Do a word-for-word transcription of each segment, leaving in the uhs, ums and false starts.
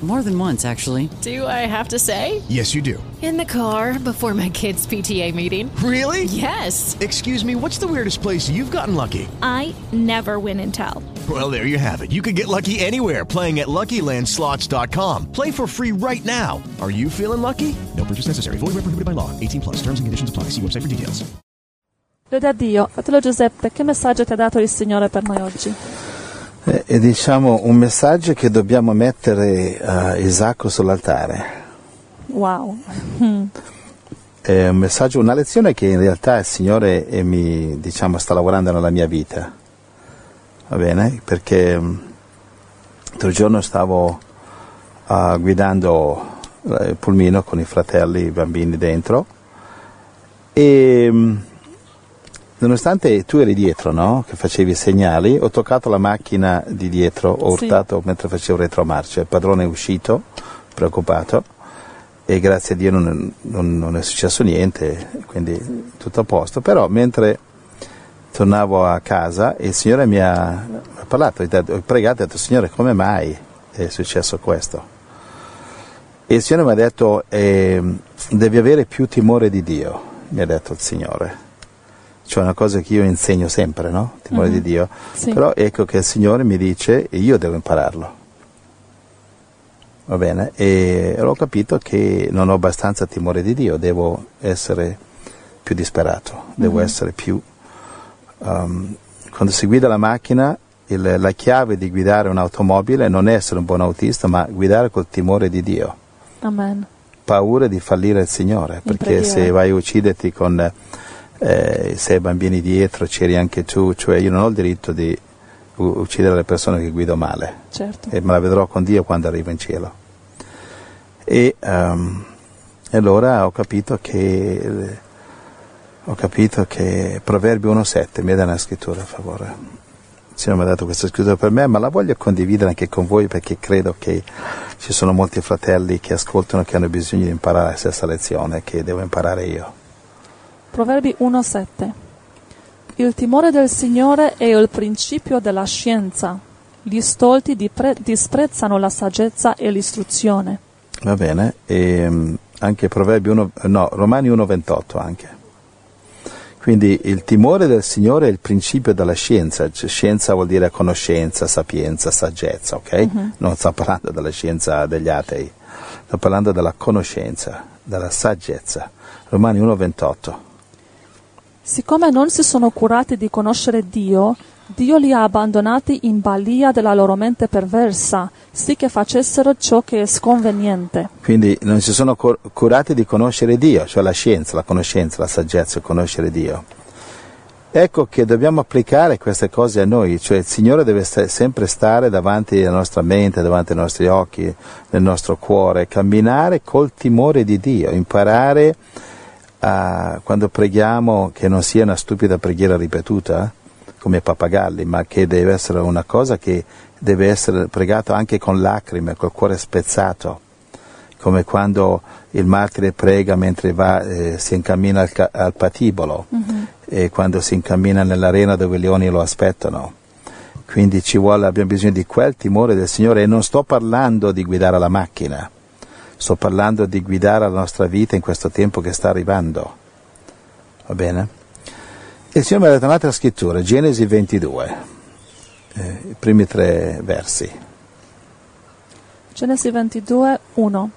More than once, actually. Do I have to say? Yes, you do. In the car, before my kids' P T A meeting. Really? Yes. Excuse me, what's the weirdest place you've gotten lucky? I never win and tell. Well, there you have it. You can get lucky anywhere, playing at Lucky Land Slots dot com. Play for free right now. Are you feeling lucky? No purchase necessary. Void where prohibited by law. eighteen plus. Terms and conditions apply. See website for details. Loda Dio. Fratello Giuseppe, che messaggio ti ha dato il Signore per noi oggi? È eh, diciamo un messaggio che dobbiamo mettere a uh, Isacco sull'altare. Wow. Mm. È un messaggio, una lezione che in realtà il Signore eh, mi diciamo sta lavorando nella mia vita. Va bene? Perché l'altro giorno stavo uh, guidando il pulmino con i fratelli, i bambini dentro, e nonostante tu eri dietro, no? Che facevi segnali, ho toccato la macchina di dietro, ho urtato sì. Mentre facevo retromarcia. Il padrone è uscito, preoccupato, e grazie a Dio non, non, non è successo niente, quindi tutto a posto. Però mentre tornavo a casa e il Signore mi ha parlato, ho pregato e ho detto: Signore, come mai è successo questo? E il Signore mi ha detto: eh, devi avere più timore di Dio, mi ha detto il Signore. Cioè una cosa che io insegno sempre, no? Timore mm-hmm. di Dio. Sì. Però ecco che il Signore mi dice e io devo impararlo. Va bene? E ho capito che non ho abbastanza timore di Dio, devo essere più disperato, devo mm-hmm. essere più... Um, quando si guida la macchina, il, la chiave di guidare un'automobile non è essere un buon autista, ma guidare col timore di Dio. Amen. Paura di fallire il Signore, perché Imprediere. Se vai a ucciderti con eh, sei bambini dietro, c'eri anche tu, cioè io non ho il diritto di u- uccidere le persone che guido male. Certo. E me la vedrò con Dio quando arrivo in cielo. E um, allora ho capito che... Ho capito che Proverbio uno sette, mi dà una scrittura a favore. Il Signore mi ha dato questa scrittura per me, ma la voglio condividere anche con voi perché credo che ci sono molti fratelli che ascoltano che hanno bisogno di imparare la stessa lezione che devo imparare io. Proverbi uno sette. Il timore del Signore è il principio della scienza. Gli stolti dipre- disprezzano la saggezza e l'istruzione. Va bene, e anche Proverbi uno, no, Romani uno ventotto anche. Quindi il timore del Signore è il principio della scienza. Scienza vuol dire conoscenza, sapienza, saggezza, ok? Uh-huh. Non sto parlando della scienza degli atei, sto parlando della conoscenza, della saggezza. Romani uno ventotto. Siccome non si sono curati di conoscere Dio, Dio li ha abbandonati in balia della loro mente perversa, sì che facessero ciò che è sconveniente. Quindi non si sono cor- curati di conoscere Dio, cioè la scienza, la conoscenza, la saggezza, conoscere Dio. Ecco che dobbiamo applicare queste cose a noi, cioè il Signore deve st- sempre stare davanti alla nostra mente, davanti ai nostri occhi, nel nostro cuore, camminare col timore di Dio, imparare a, quando preghiamo che non sia una stupida preghiera ripetuta, come pappagalli, ma che deve essere una cosa che deve essere pregata anche con lacrime, col cuore spezzato, come quando il martire prega mentre va, eh, si incammina al, ca- al patibolo, mm-hmm. e quando si incammina nell'arena dove i leoni lo aspettano. Quindi ci vuole, abbiamo bisogno di quel timore del Signore, e non sto parlando di guidare la macchina, sto parlando di guidare la nostra vita in questo tempo che sta arrivando. Va bene? Il Signore mi ha dato un'altra scrittura, Genesi ventidue, eh, i primi tre versi. Genesi ventidue, uno.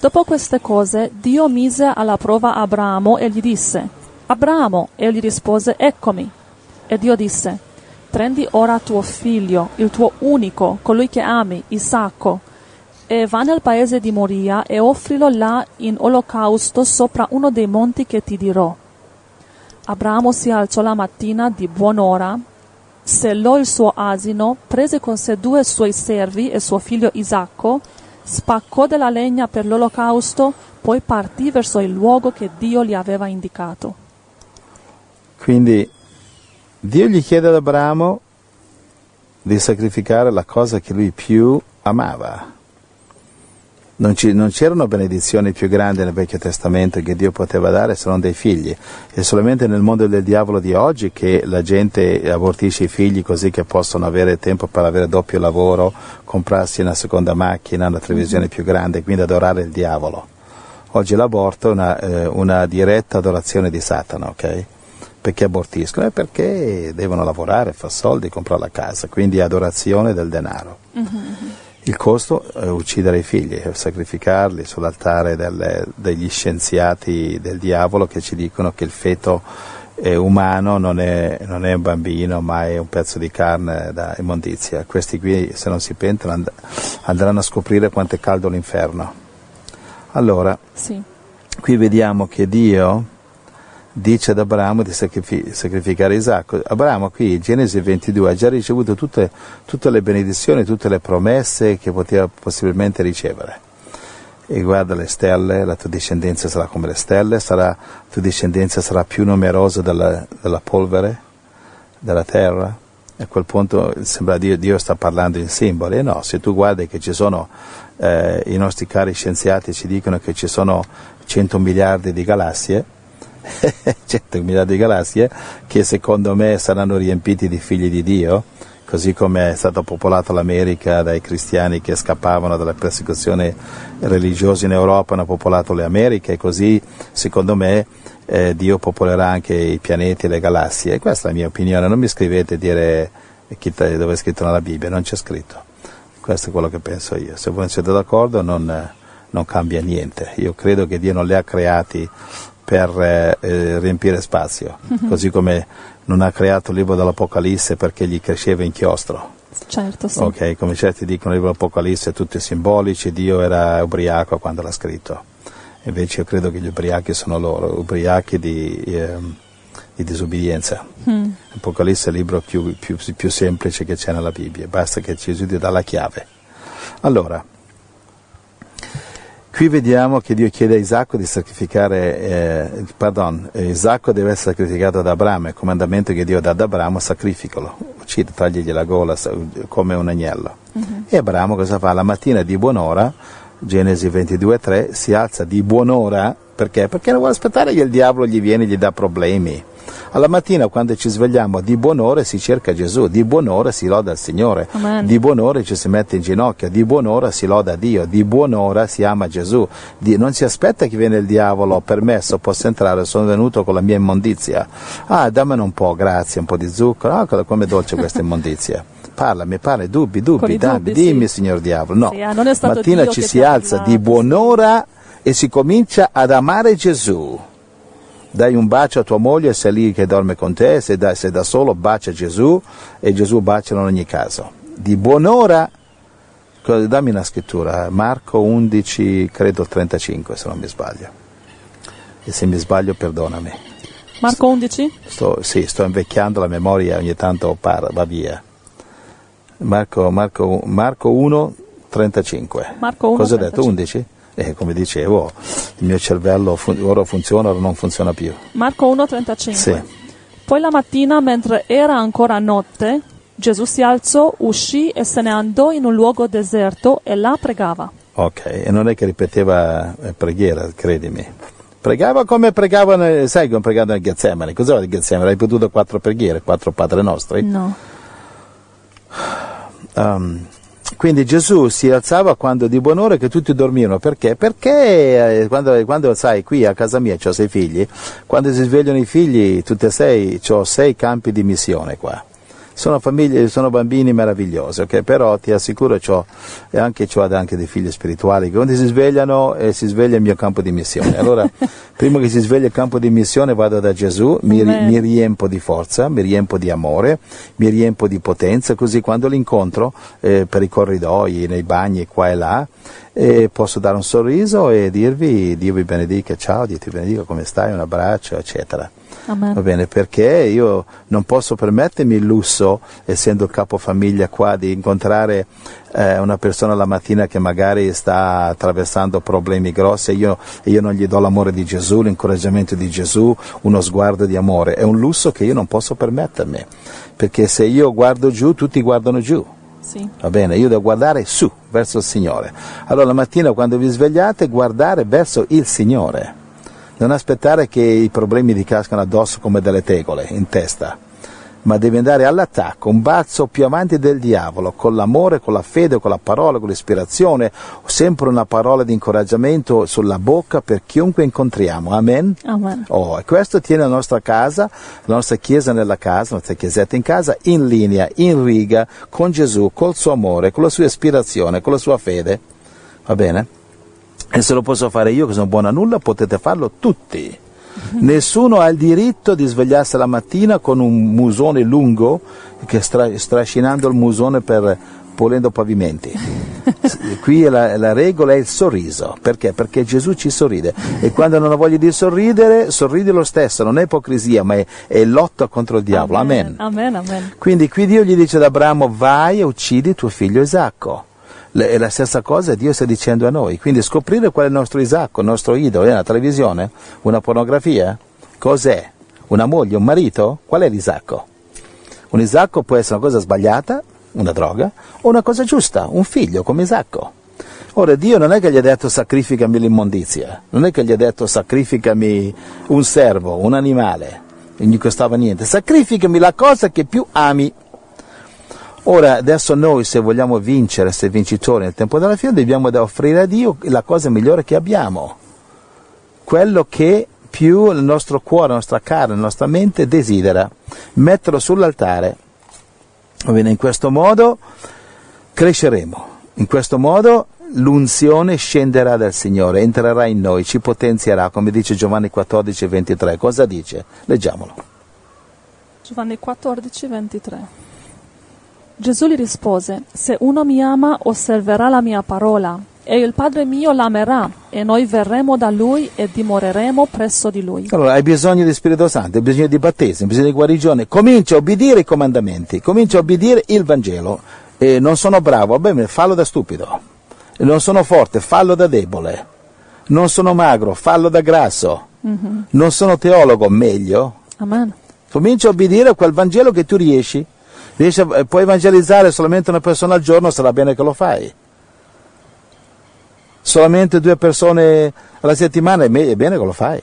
Dopo queste cose, Dio mise alla prova Abramo e gli disse: Abramo, e gli rispose: Eccomi. E Dio disse: Prendi ora tuo figlio, il tuo unico, colui che ami, Isacco, e va nel paese di Moria e offrilo là in olocausto sopra uno dei monti che ti dirò. Abramo si alzò la mattina di buon'ora, sellò il suo asino, prese con sé due suoi servi e suo figlio Isacco, spaccò della legna per l'olocausto, poi partì verso il luogo che Dio gli aveva indicato. Quindi Dio gli chiede ad Abramo di sacrificare la cosa che lui più amava. Non, ci, non c'era una benedizione più grande nel Vecchio Testamento che Dio poteva dare se non dei figli. È solamente nel mondo del diavolo di oggi che la gente abortisce i figli così che possono avere tempo per avere doppio lavoro, comprarsi una seconda macchina, una televisione più grande, quindi adorare il diavolo. Oggi l'aborto è una, eh, una diretta adorazione di Satana, ok? Perché abortiscono? È perché devono lavorare, far soldi, comprare la casa, quindi adorazione del denaro. Mm-hmm. Il costo è uccidere i figli, sacrificarli sull'altare del, degli scienziati del diavolo che ci dicono che il feto è umano, non è, non è un bambino, ma è un pezzo di carne da immondizia. Questi qui, se non si pentono, and- andranno a scoprire quanto è caldo l'inferno. Allora, sì. Qui vediamo che Dio dice ad Abramo di sacrific- sacrificare Isacco. Abramo qui, Genesi ventidue, ha già ricevuto tutte, tutte le benedizioni, tutte le promesse che poteva possibilmente ricevere. E guarda le stelle, la tua discendenza sarà come le stelle, sarà, la tua discendenza sarà più numerosa della, della polvere, della terra. A quel punto sembra Dio, Dio sta parlando in simboli, e no, se tu guardi che ci sono, eh, i nostri cari scienziati ci dicono che ci sono cento miliardi di galassie, cento miliardi di galassie che secondo me saranno riempiti di figli di Dio, così come è stata popolata l'America dai cristiani che scappavano dalla persecuzione religiosa in Europa, hanno popolato le Americhe, e così secondo me eh, Dio popolerà anche i pianeti e le galassie. E questa è la mia opinione, non mi scrivete dire dove è scritto nella Bibbia, non c'è scritto, questo è quello che penso io. Se voi non siete d'accordo non, non cambia niente. Io credo che Dio non li ha creati per eh, riempire spazio, mm-hmm. Così come non ha creato il libro dell'Apocalisse perché gli cresceva inchiostro. Certo, sì. Ok, come certi dicono il libro dell'Apocalisse è tutto simbolico, Dio era ubriaco quando l'ha scritto. Invece io credo che gli ubriachi sono loro, ubriachi di, eh, di disobbedienza. Mm. L'Apocalisse è il libro più, più, più semplice che c'è nella Bibbia, basta che Gesù ti dà la chiave. Allora, qui vediamo che Dio chiede a Isacco di sacrificare, eh, pardon, Isacco deve essere sacrificato ad Abramo, è il comandamento che Dio dà ad Abramo, sacrificalo, uccide, tagligli la gola come un agnello. Uh-huh. E Abramo cosa fa? La mattina di buon'ora, Genesi ventidue tre, si alza di buon'ora, perché? Perché non vuole aspettare che il diavolo gli viene e gli dà problemi. Alla mattina quando ci svegliamo di buon'ora si cerca Gesù, di buon'ora si loda il Signore, Amen. Di buon'ora ci si mette in ginocchio, di buon'ora si loda Dio, di buon'ora si ama Gesù, di, non si aspetta che viene il diavolo, permesso, posso entrare, sono venuto con la mia immondizia, ah dammene un po', grazie, un po' di zucchero, ah come dolce questa immondizia. Parlami, parli, dubbi, dubbi, dammi, dubbi, dimmi sì. Signor diavolo, no, sì, ah, non è stato mattina Dio ci si alza di buon'ora e si comincia ad amare Gesù. Dai un bacio a tua moglie se è lì che dorme con te, se da, se da solo bacia Gesù, e Gesù baciano in ogni caso. Di buon'ora, dammi una scrittura, Marco undici, credo trentacinque se non mi sbaglio, e se mi sbaglio perdonami. Marco undici? Sto, sì, sto invecchiando la memoria, ogni tanto parla, va via. Marco, Marco, Marco uno, trentacinque. Marco uno, cosa ho detto? undici? E come dicevo, il mio cervello fun- ora funziona, ora non funziona più. Marco uno trentacinque. Sì. Poi la mattina, mentre era ancora notte, Gesù si alzò, uscì e se ne andò in un luogo deserto e là pregava. Ok, e non è che ripeteva eh, preghiera, credimi. Pregava come pregavano, sai come pregavano nel Getsemani. Cos'era il Getsemani? Hai ripetuto quattro preghiere, quattro Padre Nostri? No. Um, Quindi Gesù si alzava quando di buon'ora che tutti dormivano, perché? Perché quando, quando sai, qui a casa mia c'ho sei figli, quando si svegliano i figli, tutti e sei, c'ho sei campi di missione qua. Sono famiglie, sono bambini meravigliosi, ok? Però ti assicuro c'ho, e anche c'ho anche dei figli spirituali che quando si svegliano eh, si sveglia il mio campo di missione. Allora, prima che si sveglia il campo di missione vado da Gesù, mi, mi riempo di forza, mi riempo di amore, mi riempo di potenza, così quando li incontro eh, per i corridoi, nei bagni, qua e là, eh, posso dare un sorriso e dirvi, Dio vi benedica, ciao, Dio ti benedica, come stai, un abbraccio, eccetera. Amen. Va bene, perché io non posso permettermi il lusso, essendo il capofamiglia qua, di incontrare eh, una persona la mattina che magari sta attraversando problemi grossi e io, io non gli do l'amore di Gesù, l'incoraggiamento di Gesù, uno sguardo di amore. È un lusso che io non posso permettermi, perché se io guardo giù, tutti guardano giù. Sì. Va bene, io devo guardare su, verso il Signore. Allora la mattina quando vi svegliate, guardare verso il Signore. Non aspettare che i problemi vi cascano addosso come delle tegole in testa, ma devi andare all'attacco, un balzo più avanti del diavolo, con l'amore, con la fede, con la parola, con l'ispirazione, sempre una parola di incoraggiamento sulla bocca per chiunque incontriamo. Amen? Amen. Oh, e questo tiene la nostra casa, la nostra chiesa nella casa, la nostra chiesetta in casa, in linea, in riga, con Gesù, col suo amore, con la sua ispirazione, con la sua fede. Va bene? E se lo posso fare io che sono buono a nulla, potete farlo tutti. Nessuno ha il diritto di svegliarsi la mattina con un musone lungo, che stra- strascinando il musone per pulendo pavimenti. Qui la, la regola è il sorriso. Perché? Perché Gesù ci sorride. E quando non ha voglia di sorridere, sorride lo stesso. Non è ipocrisia, ma è, è lotta contro il diavolo. Amen. Amen. Amen, amen. Quindi qui Dio gli dice ad Abramo, vai e uccidi tuo figlio Isacco. E la stessa cosa Dio sta dicendo a noi. Quindi scoprire qual è il nostro Isacco, il nostro idolo. È una televisione? Una pornografia? Cos'è? Una moglie? Un marito? Qual è l'Isacco? Un Isacco può essere una cosa sbagliata, una droga, o una cosa giusta, un figlio come Isacco. Ora Dio non è che gli ha detto sacrificami l'immondizia, non è che gli ha detto sacrificami un servo, un animale, non gli costava niente, sacrificami la cosa che più ami. Ora, adesso noi, se vogliamo vincere, essere vincitori nel tempo della fine, dobbiamo offrire a Dio la cosa migliore che abbiamo. Quello che più il nostro cuore, la nostra carne, la nostra mente desidera. Metterlo sull'altare. Bene, in questo modo cresceremo. In questo modo l'unzione scenderà dal Signore, entrerà in noi, ci potenzierà, come dice Giovanni quattordici ventitré. Cosa dice? Leggiamolo. Giovanni quattordici ventitré. Gesù gli rispose, se uno mi ama, osserverà la mia parola, e il Padre mio l'amerà, e noi verremo da Lui e dimoreremo presso di Lui. Allora, hai bisogno di Spirito Santo, hai bisogno di battesimo, hai bisogno di guarigione. Comincia a obbedire i comandamenti, comincia a obbedire il Vangelo. E non sono bravo, bene, fallo da stupido. E non sono forte, fallo da debole. Non sono magro, fallo da grasso. Mm-hmm. Non sono teologo, meglio. Amen. Comincia a obbedire a quel Vangelo che tu riesci. Riesci a, puoi evangelizzare solamente una persona al giorno, sarà bene che lo fai. Solamente due persone alla settimana, è, me, è bene che lo fai.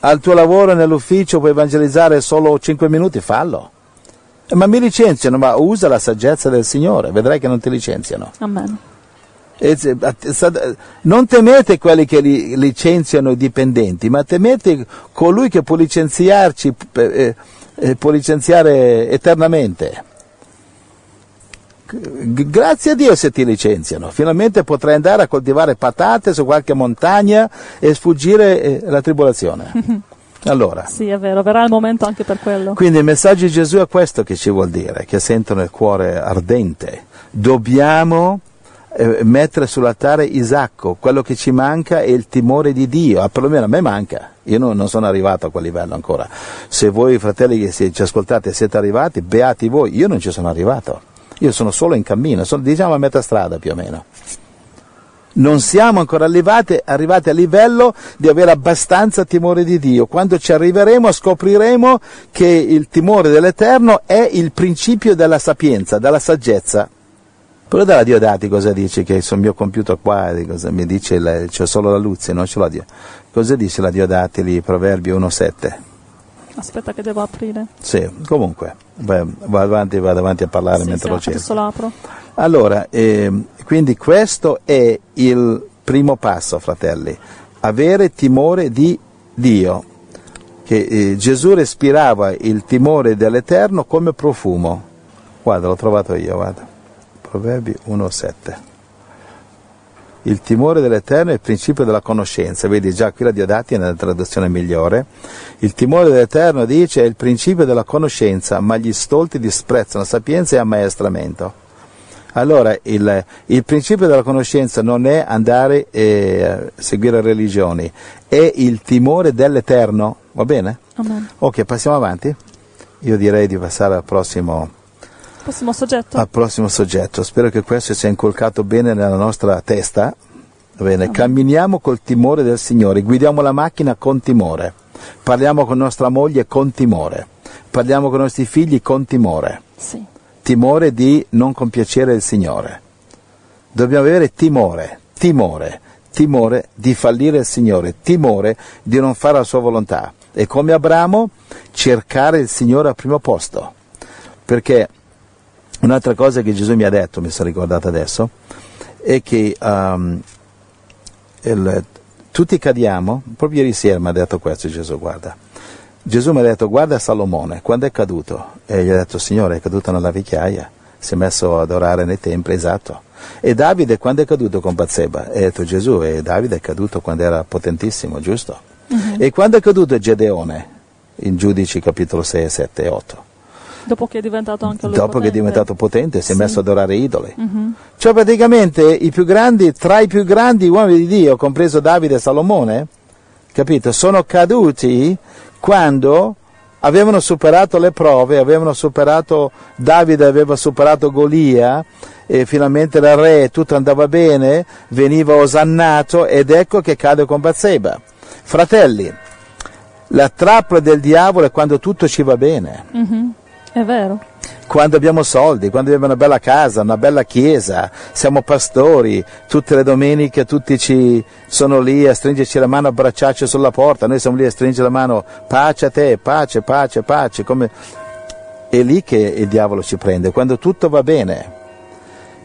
Al tuo lavoro, nell'ufficio, puoi evangelizzare solo cinque minuti, fallo. Ma mi licenziano, ma usa la saggezza del Signore, vedrai che non ti licenziano. Amen. E, non temete quelli che li, licenziano i dipendenti, ma temete colui che può licenziarci... Eh, E può licenziare eternamente. Grazie a Dio se ti licenziano. Finalmente potrai andare a coltivare patate su qualche montagna e sfuggire la tribolazione. Allora. Sì, è vero, verrà il momento anche per quello. Quindi il messaggio di Gesù è questo che ci vuol dire, che sento nel cuore ardente. Dobbiamo eh, mettere sull'altare Isacco. Quello che ci manca è il timore di Dio, ah, perlomeno a me manca. Io non, non sono arrivato a quel livello ancora. Se voi fratelli che se ci ascoltate siete arrivati, beati voi, io non ci sono arrivato. Io sono solo in cammino, sono diciamo a metà strada più o meno. Non siamo ancora arrivati, arrivati al livello di avere abbastanza timore di Dio. Quando ci arriveremo scopriremo che il timore dell'Eterno è il principio della sapienza, della saggezza. Però dalla Diodati cosa dice? Che sul mio computer qua cosa mi dice la, c'è solo la Luzia, non ce l'ho Dio. Cosa dice la Diodati lì, Proverbi uno sette? Aspetta che devo aprire. Sì, comunque, beh, vado avanti, vado avanti a parlare sì, mentre sì, lo cerco. Adesso lo apro. Allora, eh, quindi questo è il primo passo, fratelli. Avere timore di Dio. Che eh, Gesù respirava il timore dell'Eterno come profumo. Guarda, l'ho trovato io, guarda. Proverbi uno sette. Il timore dell'Eterno è il principio della conoscenza. Vedi, già qui la Diodati è nella traduzione migliore. Il timore dell'Eterno, dice, è il principio della conoscenza, ma gli stolti disprezzano sapienza e ammaestramento. Allora, il, il principio della conoscenza non è andare e seguire religioni, è il timore dell'Eterno. Va bene? Amen. Ok, passiamo avanti. Io direi di passare al prossimo... Prossimo soggetto. Al prossimo soggetto. Spero che questo sia inculcato bene nella nostra testa. Bene. Ah. Camminiamo col timore del Signore, guidiamo la macchina con timore, parliamo con nostra moglie con timore, parliamo con i nostri figli con timore. Sì. timore di non compiacere il Signore. Dobbiamo avere timore, timore, timore di fallire il Signore, timore di non fare la sua volontà. E come Abramo, cercare il Signore al primo posto. Perché un'altra cosa che Gesù mi ha detto, mi sono ricordato adesso, è che um, il, tutti cadiamo, proprio ieri sera mi ha detto questo Gesù, guarda. Gesù mi ha detto, guarda Salomone, quando è caduto? E gli ha detto, Signore, è caduto nella vecchiaia, si è messo ad orare nei templi, esatto. E Davide quando è caduto con Batseba? E ha detto Gesù, e Davide è caduto quando era potentissimo, giusto? Uh-huh. E quando è caduto Gedeone? In Giudici capitolo sei, sette e otto. Dopo che è diventato anche lui Dopo potente. che è diventato potente, si è sì. messo ad adorare idoli. Uh-huh. Cioè praticamente i più grandi, tra i più grandi uomini di Dio, compreso Davide e Salomone, capito, sono caduti quando avevano superato le prove, avevano superato, Davide aveva superato Golia, e finalmente era re, tutto andava bene, veniva osannato, ed ecco che cade con Batseba. Fratelli, la trappola del diavolo è quando tutto ci va bene. Mm-hmm. È vero. Quando abbiamo soldi, quando abbiamo una bella casa, una bella chiesa, siamo pastori, tutte le domeniche tutti ci sono lì a stringerci la mano, a abbracciarci sulla porta, noi siamo lì a stringere la mano, pace a te, pace, pace, pace, come... è lì che il diavolo ci prende, quando tutto va bene.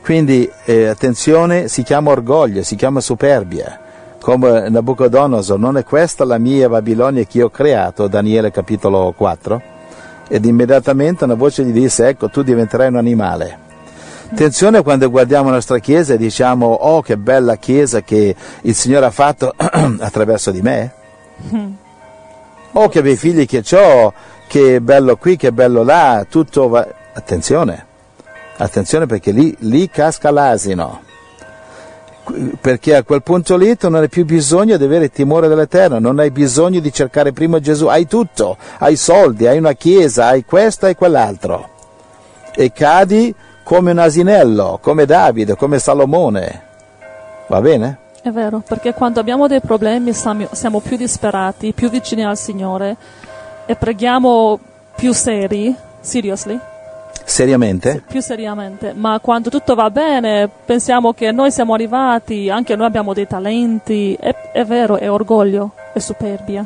Quindi eh, attenzione, si chiama orgoglio, si chiama superbia, come Nabucodonosor, non è questa la mia Babilonia che io ho creato, Daniele capitolo quattro. Ed immediatamente una voce gli disse, ecco, tu diventerai un animale. Attenzione quando guardiamo la nostra chiesa e diciamo, oh che bella chiesa che il Signore ha fatto attraverso di me. Oh che bei figli che ho, che bello qui, che bello là, tutto va... Attenzione, attenzione perché lì, lì casca l'asino. Perché a quel punto lì tu non hai più bisogno di avere timore dell'Eterno, non hai bisogno di cercare prima Gesù, hai tutto, hai soldi, hai una chiesa, hai questo e quell'altro, e cadi come un asinello, come Davide, come Salomone, va bene? È vero, perché quando abbiamo dei problemi siamo più disperati, più vicini al Signore e preghiamo più seri, seriously? Seriamente? Sì, più seriamente, ma quando tutto va bene pensiamo che noi siamo arrivati, anche noi abbiamo dei talenti, è, è vero, è orgoglio, è superbia.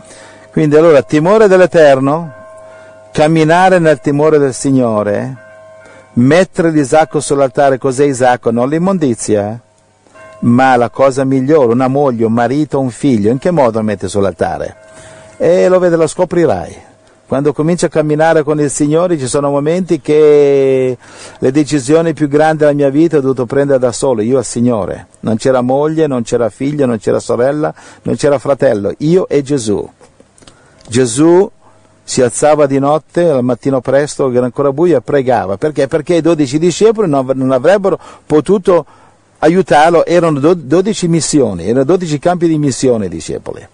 Quindi allora timore dell'Eterno, camminare nel timore del Signore, mettere l'Isacco sull'altare, cos'è Isacco? Non l'immondizia, ma la cosa migliore, una moglie, un marito, un figlio, in che modo lo metti sull'altare? E lo vede, lo scoprirai. Quando cominci a camminare con il Signore ci sono momenti che le decisioni più grandi della mia vita ho dovuto prendere da solo, io al Signore. Non c'era moglie, non c'era figlio, non c'era sorella, non c'era fratello, io e Gesù. Gesù si alzava di notte, al mattino presto, che era ancora buio, e pregava. Perché? Perché i dodici discepoli non avrebbero potuto aiutarlo, erano dodici missioni, erano dodici campi di missione i discepoli.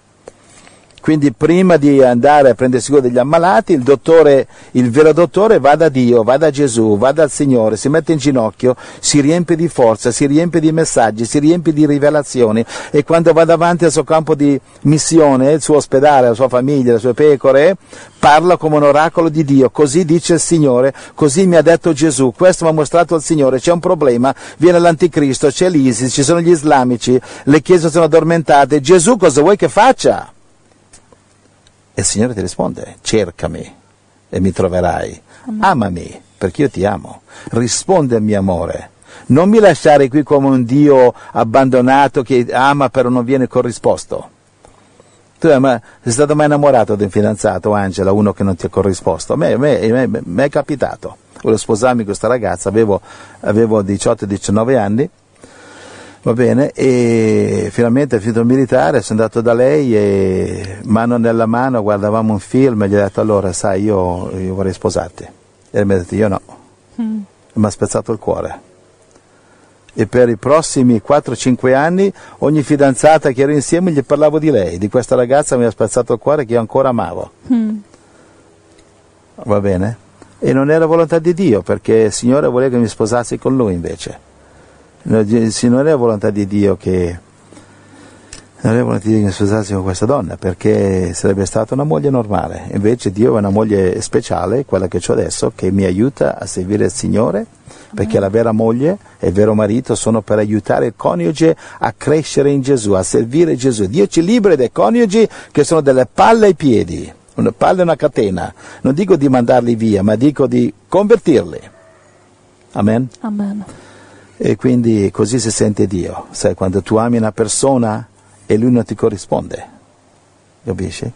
Quindi prima di andare a prendersi cura degli ammalati, il dottore, il vero dottore va da Dio, va da Gesù, va dal Signore, si mette in ginocchio, si riempie di forza, si riempie di messaggi, si riempie di rivelazioni, e quando va davanti al suo campo di missione, il suo ospedale, la sua famiglia, le sue pecore, parla come un oracolo di Dio, così dice il Signore, così mi ha detto Gesù, questo mi ha mostrato il Signore, c'è un problema, viene l'anticristo, c'è l'ISIS, ci sono gli islamici, le chiese sono addormentate, Gesù cosa vuoi che faccia? E il Signore ti risponde, cercami e mi troverai, amami perché io ti amo, risponde al mio amore, non mi lasciare qui come un Dio abbandonato che ama però non viene corrisposto. Tu sei stato mai innamorato di un fidanzato, Angela, uno che non ti ha corrisposto? A me, a me, a me, a me è capitato, volevo sposarmi con questa ragazza, avevo, avevo diciotto diciannove anni, va bene, e finalmente è finito il militare, sono andato da lei e mano nella mano guardavamo un film e gli ho detto, allora sai io, io vorrei sposarti, e lei mi ha detto io no, mm. mi ha spezzato il cuore, e per i prossimi quattro cinque anni ogni fidanzata che ero insieme gli parlavo di lei, di questa ragazza mi ha spezzato il cuore che io ancora amavo, mm. va bene, e non era volontà di Dio perché il Signore voleva che mi sposassi con lui invece. Il Signore è la volontà di Dio che Onorevole, ti devi sposarsi con questa donna perché sarebbe stata una moglie normale, invece Dio è una moglie speciale, quella che ho adesso, che mi aiuta a servire il Signore, perché la vera moglie e il vero marito sono per aiutare il coniuge a crescere in Gesù, a servire Gesù. Dio ci libera dai coniugi che sono delle palle ai piedi, una palla e una catena. Non dico di mandarli via, ma dico di convertirli. Amen? Amen. E quindi così si sente Dio. Sai, quando tu ami una persona e lui non ti corrisponde, capisci?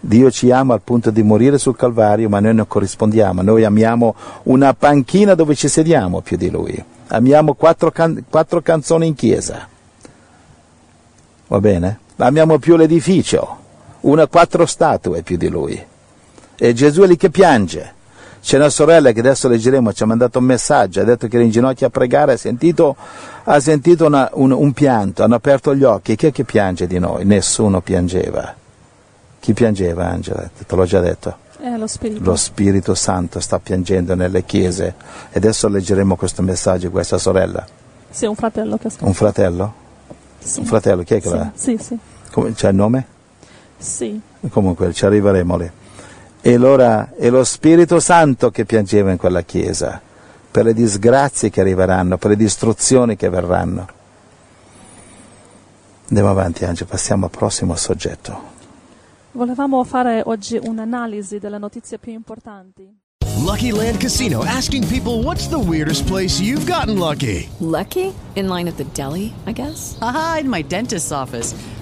Dio ci ama al punto di morire sul Calvario, ma noi non corrispondiamo. Noi amiamo una panchina dove ci sediamo più di lui. Amiamo quattro, can- quattro canzoni in chiesa, va bene? Amiamo più l'edificio, una quattro statue più di lui. E Gesù è lì che piange. C'è una sorella che adesso leggeremo, ci ha mandato un messaggio, ha detto che era in ginocchio a pregare, ha sentito, ha sentito una, un, un pianto, hanno aperto gli occhi. Chi è che piange di noi? Nessuno piangeva. Chi piangeva, Angela? Te l'ho già detto. Eh, lo Spirito. Lo Spirito Santo sta piangendo nelle chiese. E adesso leggeremo questo messaggio di questa sorella. Sì, un fratello che ascolta. Un fratello? Sì. Un fratello, chi è che l'ha? Sì, sì. Come, c'è il nome? Sì. Comunque, ci arriveremo lì. E allora è lo Spirito Santo che piangeva in quella chiesa per le disgrazie che arriveranno, per le distruzioni che verranno. Andiamo avanti, Angelo, passiamo al prossimo soggetto. Volevamo fare oggi un'analisi delle notizie più importanti. Lucky Land Casino asking people what's the weirdest place you've gotten lucky? Lucky? In line at the deli, I guess. Aha, in my dentist's office.